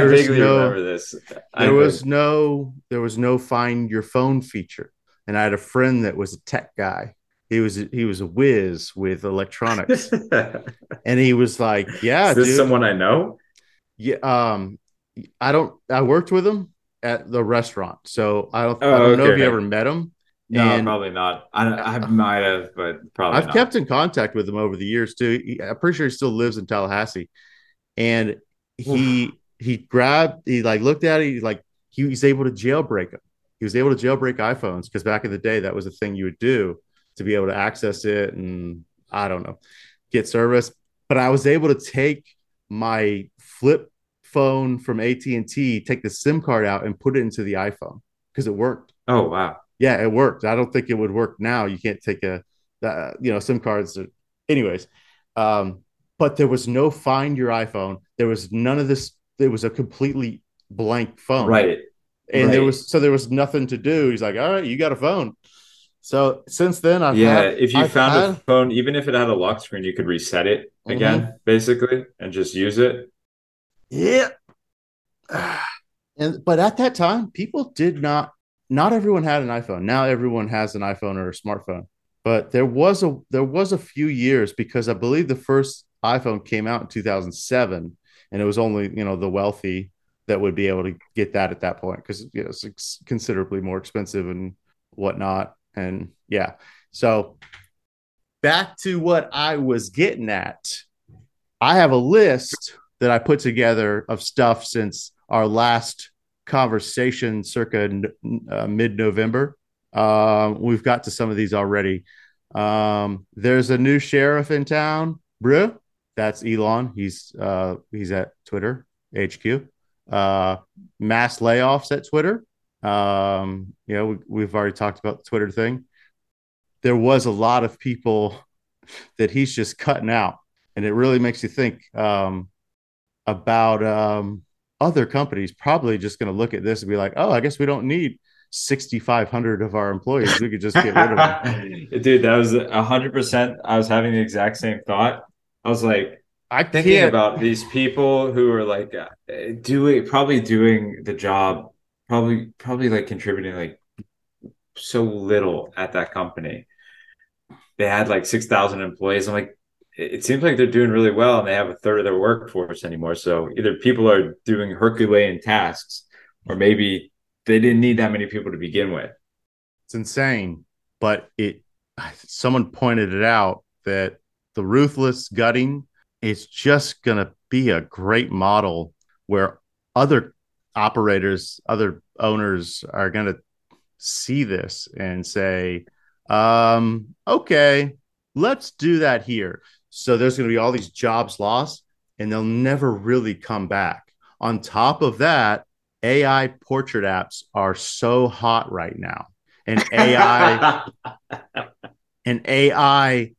vaguely no, remember this. I there think. was no, There was no find your phone feature. And I had a friend that was a tech guy. He was he was a whiz with electronics, and he was like, "Yeah, is this dude. someone I know?" Yeah, um, I don't. I worked with him at the restaurant, so I don't. Oh, I don't okay. know if you ever met him. No, and probably not. I, I might have, but probably I've not. kept in contact with him over the years, too. He, I'm pretty sure he still lives in Tallahassee. And he he grabbed, he like looked at it, he like he was able to jailbreak them. He was able to jailbreak iPhones because back in the day, that was a thing you would do to be able to access it and, I don't know, get service. But I was able to take my flip phone from A T and T, take the SIM card out and put it into the iPhone because it worked. Oh, wow. Yeah, it worked. I don't think it would work now. You can't take a, uh, you know, SIM cards. Are, anyways, um, but there was no find your iPhone. There was none of this. It was a completely blank phone. Right. And right. there was, so there was nothing to do. He's like, all right, you got a phone. So since then, I've yeah, had, if you I've found had, a phone, even if it had a lock screen, you could reset it again, mm-hmm. basically, and just use it. Yeah. And, but at that time, people did not. Not everyone had an iPhone. Now everyone has an iPhone or a smartphone. But there was a there was a few years because I believe the first iPhone came out in two thousand seven, and it was only, you know, the wealthy that would be able to get that at that point because, you know, it's considerably more expensive and whatnot. And yeah, so back to what I was getting at. I have a list that I put together of stuff since our last conversation circa uh, mid-November. Um, we've got to some of these already. Um, there's a new sheriff in town, bro. That's Elon. He's uh, he's at Twitter H Q. Uh, mass layoffs at Twitter. Um, you know, we, we've already talked about the Twitter thing. There was a lot of people that he's just cutting out, and it really makes you think um, about. Um, Other companies probably just going to look at this and be like, oh, I guess we don't need sixty-five hundred of our employees. We could just get rid of them. Dude, that was one hundred percent. I was having the exact same thought. I was like, I'm thinking can't. about these people who are like uh, doing probably doing the job, probably probably like contributing like so little at that company. They had like six thousand employees. I'm like, it seems like they're doing really well and they have a third of their workforce anymore. So either people are doing Herculean tasks or maybe they didn't need that many people to begin with. It's insane. But it, someone pointed it out that the ruthless gutting is just going to be a great model where other operators, other owners are going to see this and say, um, okay, let's do that here. So there's going to be all these jobs lost and they'll never really come back. On top of that, A I portrait apps are so hot right now. And A I an A I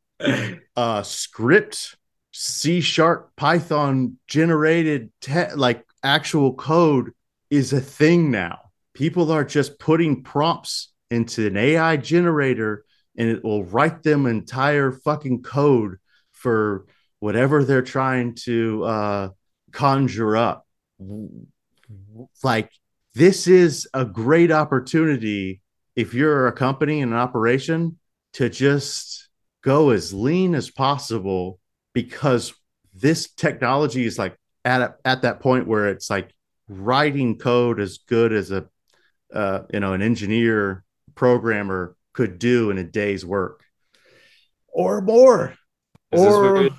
uh, script, C sharp, Python generated te- like actual code is a thing now. People are just putting prompts into an A I generator and it will write them entire fucking code for whatever they're trying to uh, conjure up. Like, this is a great opportunity if you're a company in an operation to just go as lean as possible because this technology is like at a, at that point where it's like writing code as good as a uh, you know an engineer programmer could do in a day's work or more. Is or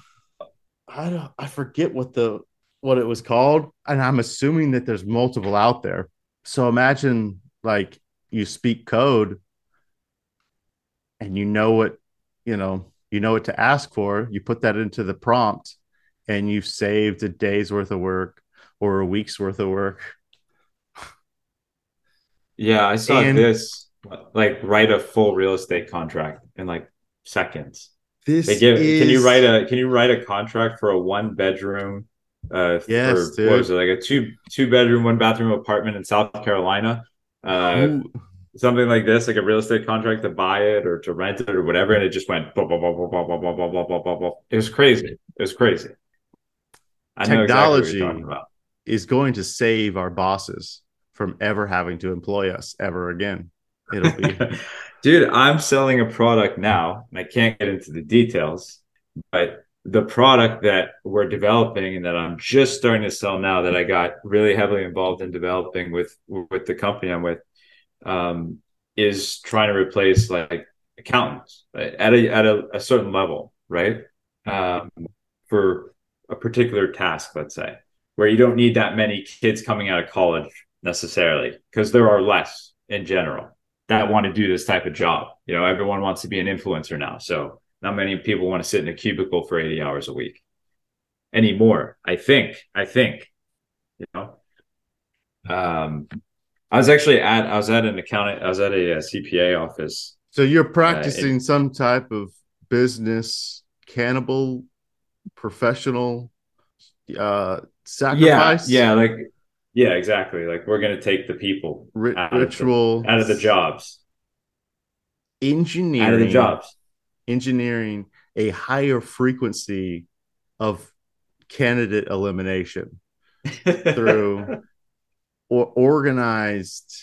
I don't, I forget what the what it was called, and I'm assuming that there's multiple out there. So imagine like you speak code, and you know what you know, you know what to ask for. You put that into the prompt, and you've saved a day's worth of work or a week's worth of work. Yeah, I saw and, this like write a full real estate contract in like seconds. This they give, is... Can you write a Can you write a contract for a one bedroom? Uh, yes, for, dude. What was it, like a two two bedroom, one bathroom apartment in South Carolina? Uh, something like this, like a real estate contract to buy it or to rent it or whatever, and it just went blah blah blah blah blah blah blah blah blah blah blah. It was crazy. It was crazy. I Technology know exactly what you're talking about. Is going to save our bosses from ever having to employ us ever again. It'll be. Dude, I'm selling a product now, and I can't get into the details, but the product that we're developing and that I'm just starting to sell now that I got really heavily involved in developing with with the company I'm with, um, is trying to replace like accountants at a at a, a certain level, right? Um, for a particular task, let's say, where you don't need that many kids coming out of college necessarily, because there are less in general that want to do this type of job. You know, everyone wants to be an influencer now, so not many people want to sit in a cubicle for eighty hours a week anymore. I think. I think. You know. Um, I was actually at I was at an accountant. I was at a, a C P A office. So you're practicing uh, it, some type of business cannibal, professional uh, sacrifice. Yeah, yeah, like yeah, exactly. Like we're gonna take the people rit- out ritual of the, out of the jobs, engineering out of the jobs, engineering a higher frequency of candidate elimination through. Or organized,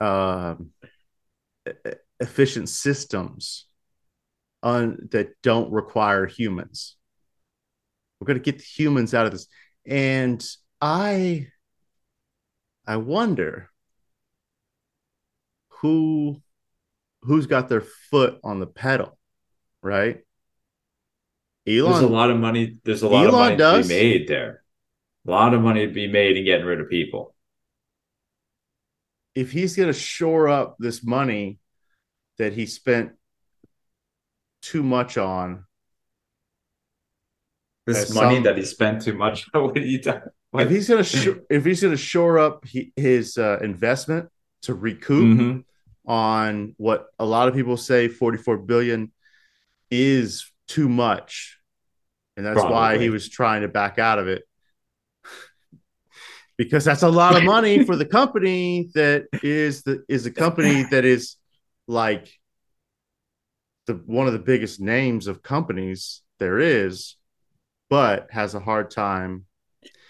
uh, efficient systems on, that don't require humans. We're going to get the humans out of this, and I, I wonder who, who's got their foot on the pedal, right? Elon. There's a lot of money. There's a lot Elon of money does. to be made there. A lot of money to be made in getting rid of people. If he's going to shore up this money that he spent too much on, this money some, that he spent too much on, what are you talking about? If he's going to sh- if he's going to shore up he, his uh, investment to recoup mm-hmm. on what a lot of people say forty-four billion dollars is too much, and that's Probably. why he was trying to back out of it. Because that's a lot of money for the company that is the is a company that is like the one of the biggest names of companies there is, but has a hard time.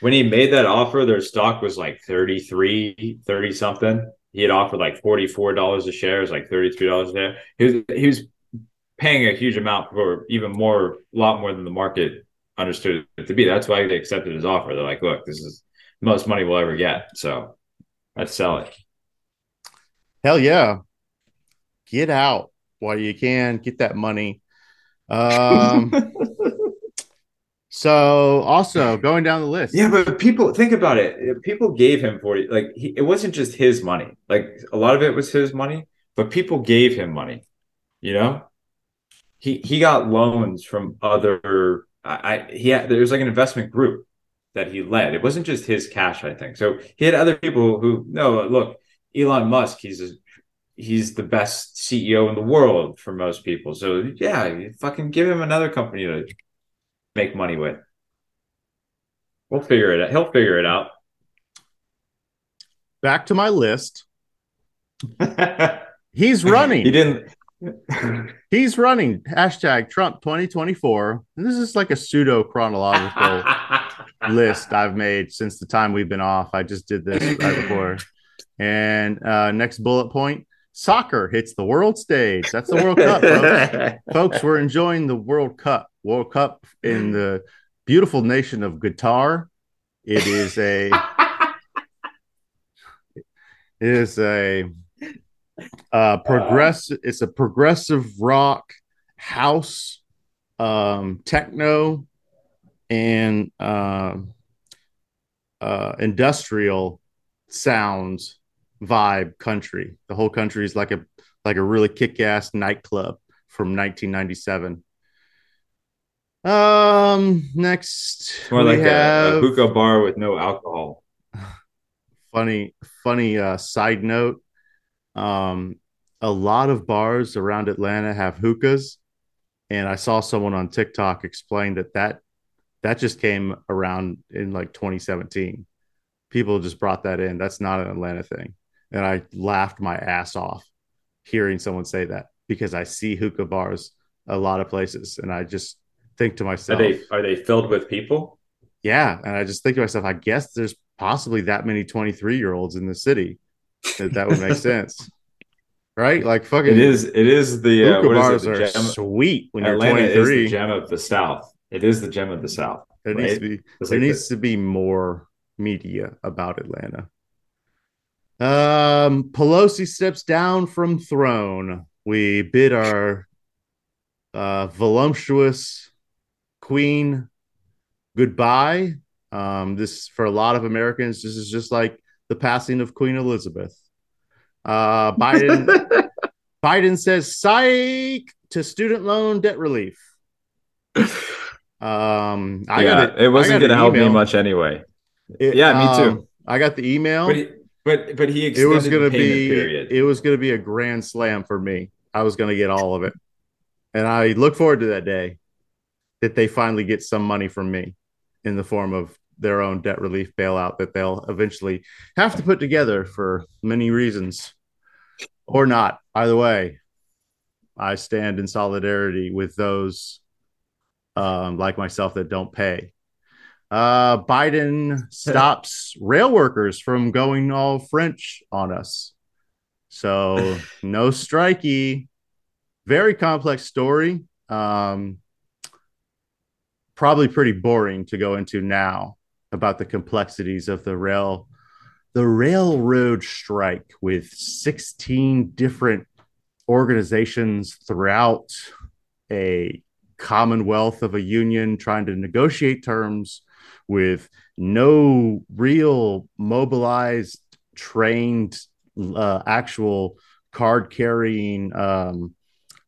When he made that offer, their stock was like thirty-three, thirty something. He had offered like forty-four dollars a share, it was like thirty-three dollars a share. He was he was paying a huge amount for even more, a lot more than the market understood it to be. That's why they accepted his offer. They're like, look, this is most money we'll ever get. So let's sell it. Hell yeah. Get out while you can. Get that money. Um, so also going down the list. Yeah, but people, think about it. People gave him forty. Like he, it wasn't just his money. Like a lot of it was his money, but people gave him money. You know? He he got loans from other... I, I he had, there was like an investment group that he led. It wasn't just his cash, I think. So he had other people who no, look, Elon Musk, he's a, he's the best C E O in the world for most people. So yeah, you fucking give him another company to make money with. We'll figure it out. He'll figure it out. Back to my list. He's running. He didn't. He's running hashtag Trump twenty twenty-four. And this is like a pseudo chronological list I've made since the time we've been off. I just did this right before. And uh, next bullet point, soccer hits the world stage. That's the World Cup, folks. Folks, we're enjoying the World Cup. World Cup in the beautiful nation of Qatar. It is a... it is a... Uh, progress. Uh, it's a progressive rock, house, um, techno, and uh, uh, industrial sounds vibe country. The whole country is like a like a really kick-ass nightclub from nineteen ninety-seven. Um, next more we like have... a, a hookah bar with no alcohol. Funny, funny uh, side note. Um, a lot of bars around Atlanta have hookahs, and I saw someone on TikTok explain that that, that just came around in like twenty seventeen. People just brought that in. That's not an Atlanta thing. And I laughed my ass off hearing someone say that, because I see hookah bars a lot of places, and I just think to myself, Are they, are they filled with people? Yeah. And I just think to myself, I guess there's possibly that many twenty-three-year-olds in the city. That, that would make sense, right? Like fucking it is. It is the uh, what bars is it, the are gem, sweet when Atlanta you're twenty-three. Is the gem of the South. It is the gem of the South. There right? needs to be it's there like needs the, to be more media about Atlanta. Um, Pelosi steps down from throne. We bid our uh, voluptuous queen goodbye. Um, this, for a lot of Americans, this is just like the passing of Queen Elizabeth. Uh, Biden Biden says psych to student loan debt relief. Um, I yeah, got a, it wasn't going to help me much anyway. It, yeah, me too. Um, I got the email, but he, but, but he extended it was gonna the payment be, period. It was going to be a grand slam for me. I was going to get all of it, and I look forward to that day that they finally get some money from me in the form of their own debt relief bailout that they'll eventually have to put together for many reasons or not. Either way, I stand in solidarity with those um, like myself that don't pay. Uh, Biden stops rail workers from going all French on us. So no strikey. Very complex story. Um, probably pretty boring to go into now about the complexities of the rail, the railroad strike with sixteen different organizations throughout a commonwealth of a union trying to negotiate terms with no real mobilized, trained, uh, actual card-carrying, um,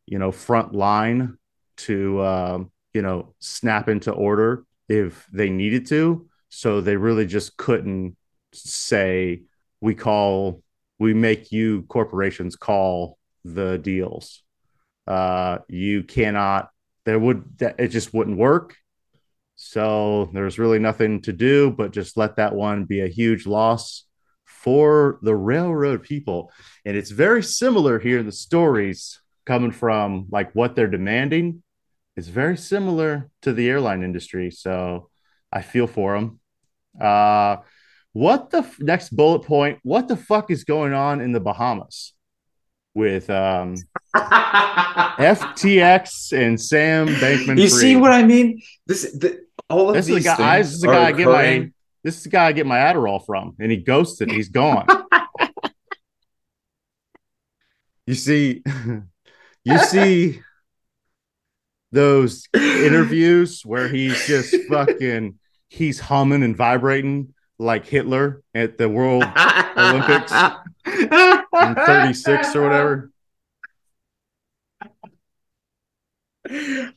you know, front line to, um, you know, snap into order if they needed to. So they really just couldn't say, we call, we make you corporations call the deals. Uh, you cannot, there would, it just wouldn't work. So there's really nothing to do, but just let that one be a huge loss for the railroad people. And it's very similar here. The stories coming from like what they're demanding is very similar to the airline industry. So I feel for them. Uh, what the f- next bullet point? What the fuck is going on in the Bahamas with um, F T X and Sam Bankman? You see what I mean? This the, all of this these is the guy. This is the guy I get my. This is the guy I get my Adderall from, and he ghosted. He's gone. You see, you see those interviews where he's just fucking. He's humming and vibrating like Hitler at the World Olympics in thirty-six or whatever.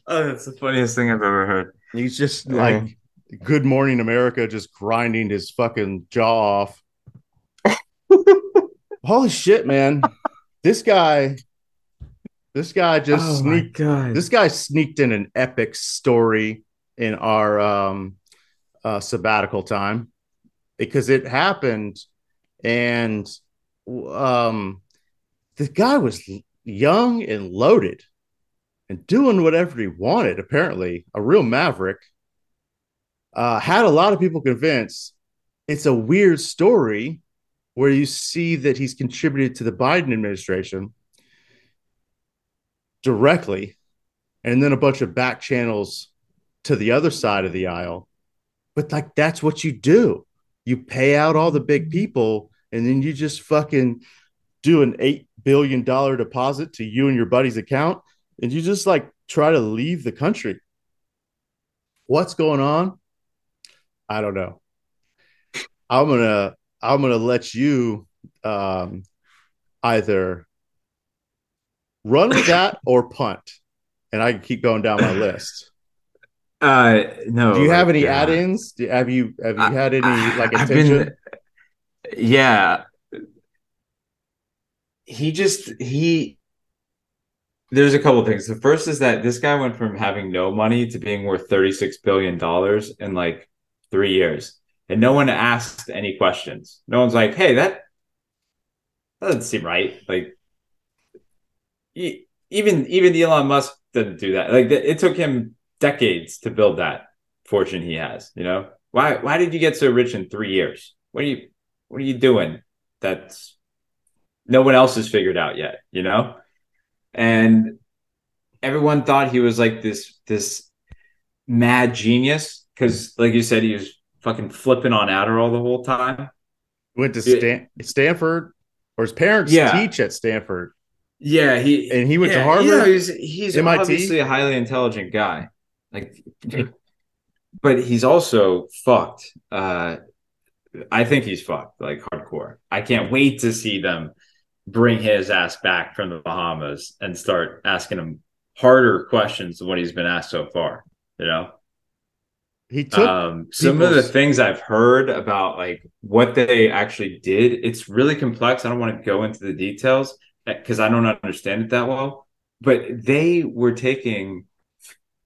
Oh, that's the funniest thing I've ever heard. He's just yeah. like Good Morning America, just grinding his fucking jaw off. Holy shit, man. This guy, this guy just oh sneaked. This guy sneaked in an epic story in our um Uh, sabbatical time, because it happened, and um, the guy was young and loaded and doing whatever he wanted, apparently a real maverick. Uh, had a lot of people convinced. It's a weird story where you see that he's contributed to the Biden administration directly, and then a bunch of back channels to the other side of the aisle. But like, that's what you do. You pay out all the big people, and then you just fucking do an eight billion dollars deposit to you and your buddy's account. And you just like try to leave the country. What's going on? I don't know. I'm going to, I'm going to let you um, either run with that or punt. And I can keep going down my list. Uh, no. Do you have like, any uh, add-ins? Do, have you have you I, had any I, like attention? I've been, yeah, he just he. There's a couple of things. The first is that this guy went from having no money to being worth thirty-six billion dollars in like three years, and no one asked any questions. No one's like, "Hey, that that doesn't seem right." Like, he, even even Elon Musk didn't do that. Like, it took him decades to build that fortune he has. You know, why why did you get so rich in three years? What are you what are you doing that's no one else has figured out yet? You know, and everyone thought he was like this this mad genius because, like you said, he was fucking flipping on Adderall the whole time, Went to Stan- it, Stanford, or his parents yeah. teach at Stanford. Yeah, he and he went yeah, to Harvard. You know, he's he's M I T. Obviously a highly intelligent guy, like, but he's also fucked. Uh, I think he's fucked, like hardcore. I can't wait to see them bring his ass back from the Bahamas and start asking him harder questions than what he's been asked so far. You know, he took um, some of the things I've heard about, like what they actually did. It's really complex. I don't want to go into the details because I don't understand it that well. But they were taking,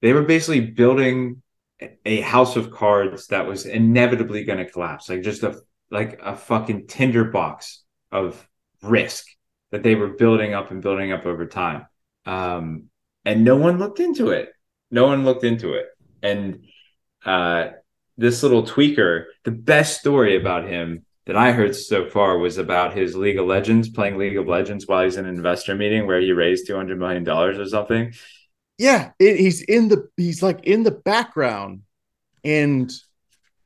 they were basically building a house of cards that was inevitably going to collapse, like just a like a fucking tinderbox of risk that they were building up and building up over time. Um, and no one looked into it. No one looked into it. And uh, this little tweaker, the best story about him that I heard so far was about his League of Legends, playing League of Legends while he's in an investor meeting where he raised two hundred million dollars or something. Yeah, it, he's in the he's like in the background, and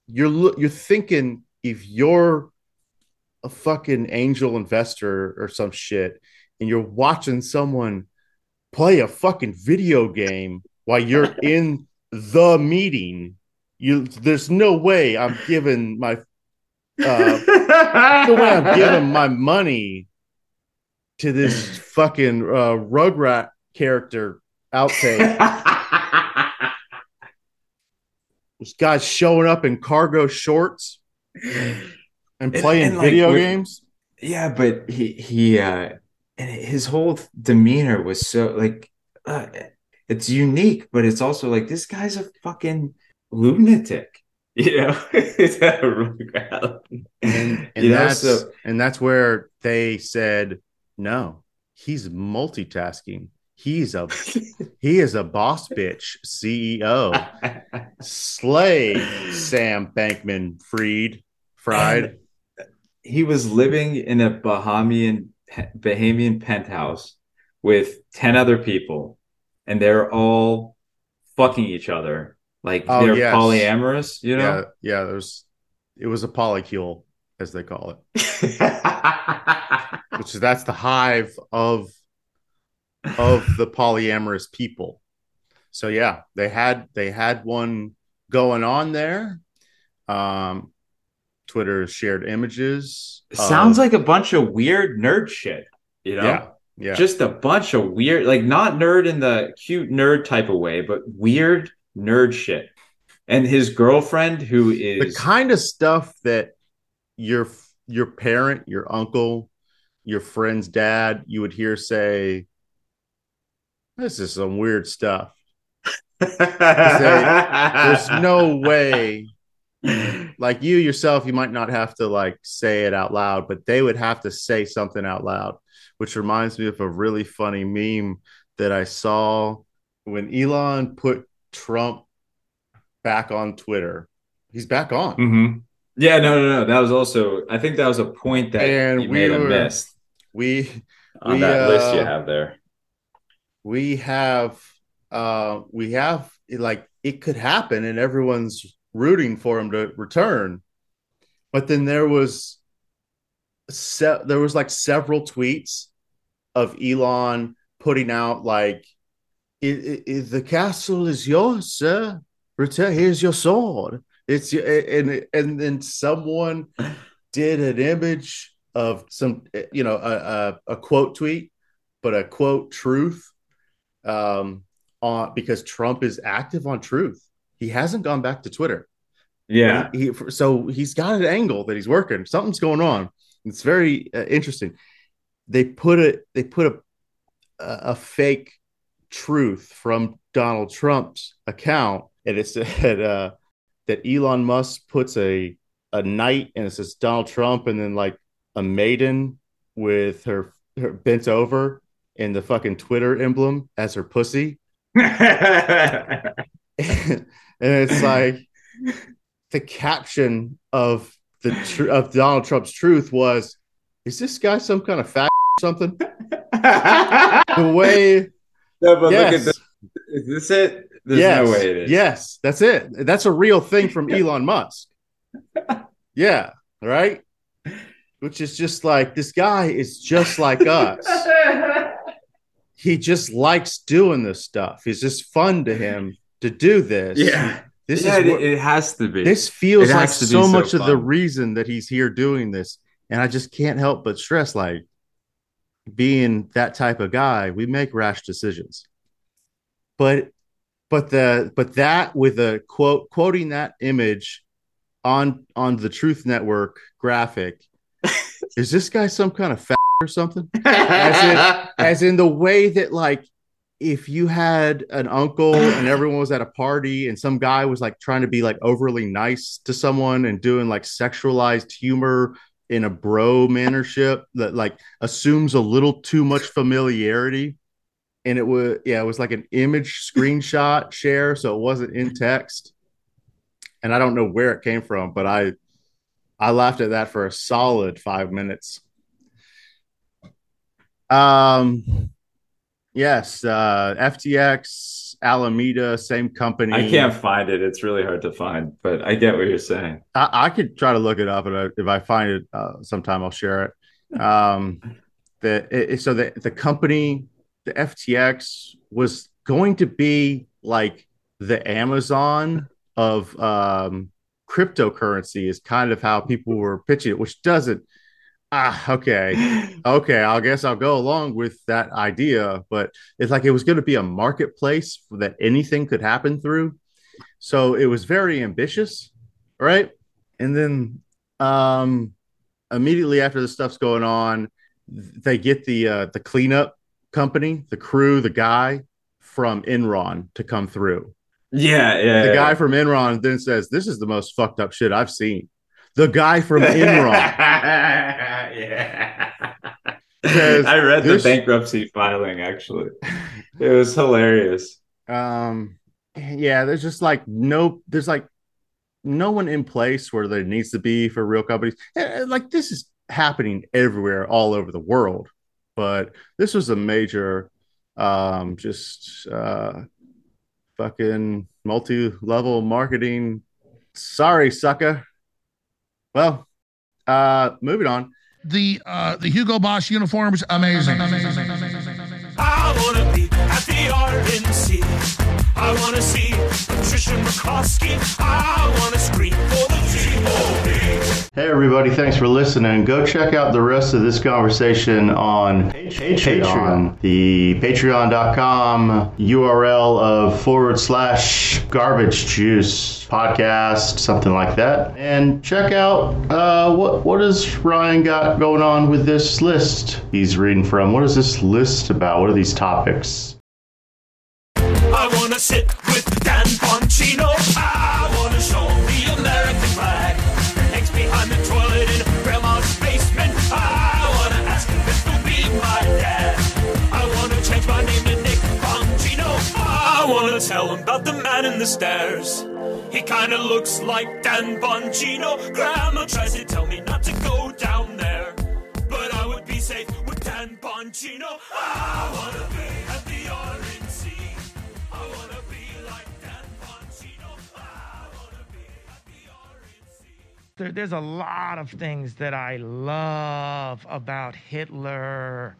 you're you're thinking if you're a fucking angel investor or some shit, and you're watching someone play a fucking video game while you're in the meeting, you there's no way I'm giving my uh, no way I'm giving my money to this fucking uh, Rugrat character. Outtake. This guy's showing up in cargo shorts and playing and, and video like, games. Yeah, but he he uh, and his whole demeanor was so like uh, it's unique, but it's also like this guy's a fucking lunatic, you know. and and you that's know, so. and that's where they said no. He's multitasking. He's a he is a boss bitch C E O. Slay Sam Bankman Freed fried. And he was living in a Bahamian Bahamian penthouse with ten other people, and they're all fucking each other. Like oh, they're yes. polyamorous, you know? Yeah, yeah, there's it was a polycule, as they call it. Which is that's the hive of of the polyamorous people. So yeah, they had they had one going on there. Um, Twitter shared images. It sounds of, like a bunch of weird nerd shit, you know? Yeah, yeah. Just a bunch of weird, like not nerd in the cute nerd type of way, but weird nerd shit. And his girlfriend, who is the kind of stuff that your your parent, your uncle, your friend's dad, you would hear say, "This is some weird stuff." Say, there's no way. Like you yourself, you might not have to like say it out loud, but they would have to say something out loud, which reminds me of a really funny meme that I saw when Elon put Trump back on Twitter. He's back on. Mm-hmm. Yeah, no, no, no. That was also, I think that was a point that and you we made were, a miss. We, on we, that uh, list you have there. We have, uh, we have like it could happen, and everyone's rooting for him to return. But then there was, se- there was like several tweets of Elon putting out like, I- I- I- "The castle is yours, sir. Return. Here's your sword. It's your," and and then someone did an image of some, you know, a a, a quote tweet, but a quote Truth. Um, on because Trump is active on Truth. He hasn't gone back to Twitter. Yeah. He, he, so he's got an angle that he's working. Something's going on. It's very uh, interesting. They put a they put a a fake Truth from Donald Trump's account, and it said uh, that Elon Musk puts a a knight, and it says Donald Trump, and then like a maiden with her, her bent over. And the fucking Twitter emblem as her pussy. And it's like the caption of the tr- of Donald Trump's Truth was, "Is this guy some kind of fat or something?" The way. No, but yes. Look at this. Is this it? There's yes. no way it is. Yes, that's it. That's a real thing from Elon Musk. Yeah, right? which is just like, this guy is just like us. He just likes doing this stuff. It's just fun to him to do this. Yeah. This yeah, is what, it has to be. This feels like so, so much fun. Of the reason that he's here doing this. And I just can't help but stress, like, being that type of guy, we make rash decisions. But but the but that with a quote quoting that image on on the Truth Network graphic, is this guy some kind of f- or something? As in, as in the way that, like, if you had an uncle and everyone was at a party and some guy was like trying to be like overly nice to someone and doing like sexualized humor in a bro mannership that like assumes a little too much familiarity. And it was, yeah, it was like an image screenshot share. So it wasn't in text. And I don't know where it came from, but I, I laughed at that for a solid five minutes. Um, Yes, uh, F T X, Alameda, same company. I can't find it. It's really hard to find, but I get what you're saying. I, I could try to look it up, and I, if I find it uh, sometime, I'll share it. Um, the, it so the, the company, the F T X, was going to be like the Amazon of um, cryptocurrency is kind of how people were pitching it, which doesn't. Ah, okay. Okay, I guess I'll go along with that idea, but it's like it was going to be a marketplace that anything could happen through. So it was very ambitious, right? And then um, immediately after the stuff's going on, they get the uh, the cleanup company, the crew, the guy from Enron to come through. Yeah, yeah. The yeah. guy from Enron then says, "This is the most fucked up shit I've seen." The guy from Enron. Yeah. Says, I read the bankruptcy filing, actually. It was hilarious. Um, yeah, there's just like no, there's like no one in place where there needs to be for real companies. Like, this is happening everywhere, all over the world. But this was a major, um, just uh, fucking multi-level marketing. Sorry, sucker. Well, uh, moving on. The uh, the Hugo Boss uniforms, amazing. amazing. I wanna be at the R N C. I wanna see Patricia McCoskey. I wanna scream for the G O B. Hey everybody, thanks for listening. Go check out the rest of this conversation on Patreon. Patreon. The patreon dot com U R L of forward slash garbage juice. Podcast, something like that, and check out uh, what what has Ryan got going on with this list he's reading from. What is this list about? What are these topics? I want to sit with Dan Bongino. I want to show the American flag. Eggs behind the toilet in grandma's basement. I want to ask him if he'll be my dad. I want to change my name to Nick Bongino. I want to tell him about the man in the stairs. He kind of looks like Dan Bongino. Grandma tries to tell me not to go down there, but I would be safe with Dan Bongino. I want to be at the R N C. I want to be like Dan Bongino. I want to be at the R N C. There, there's a lot of things that I love about Hitler.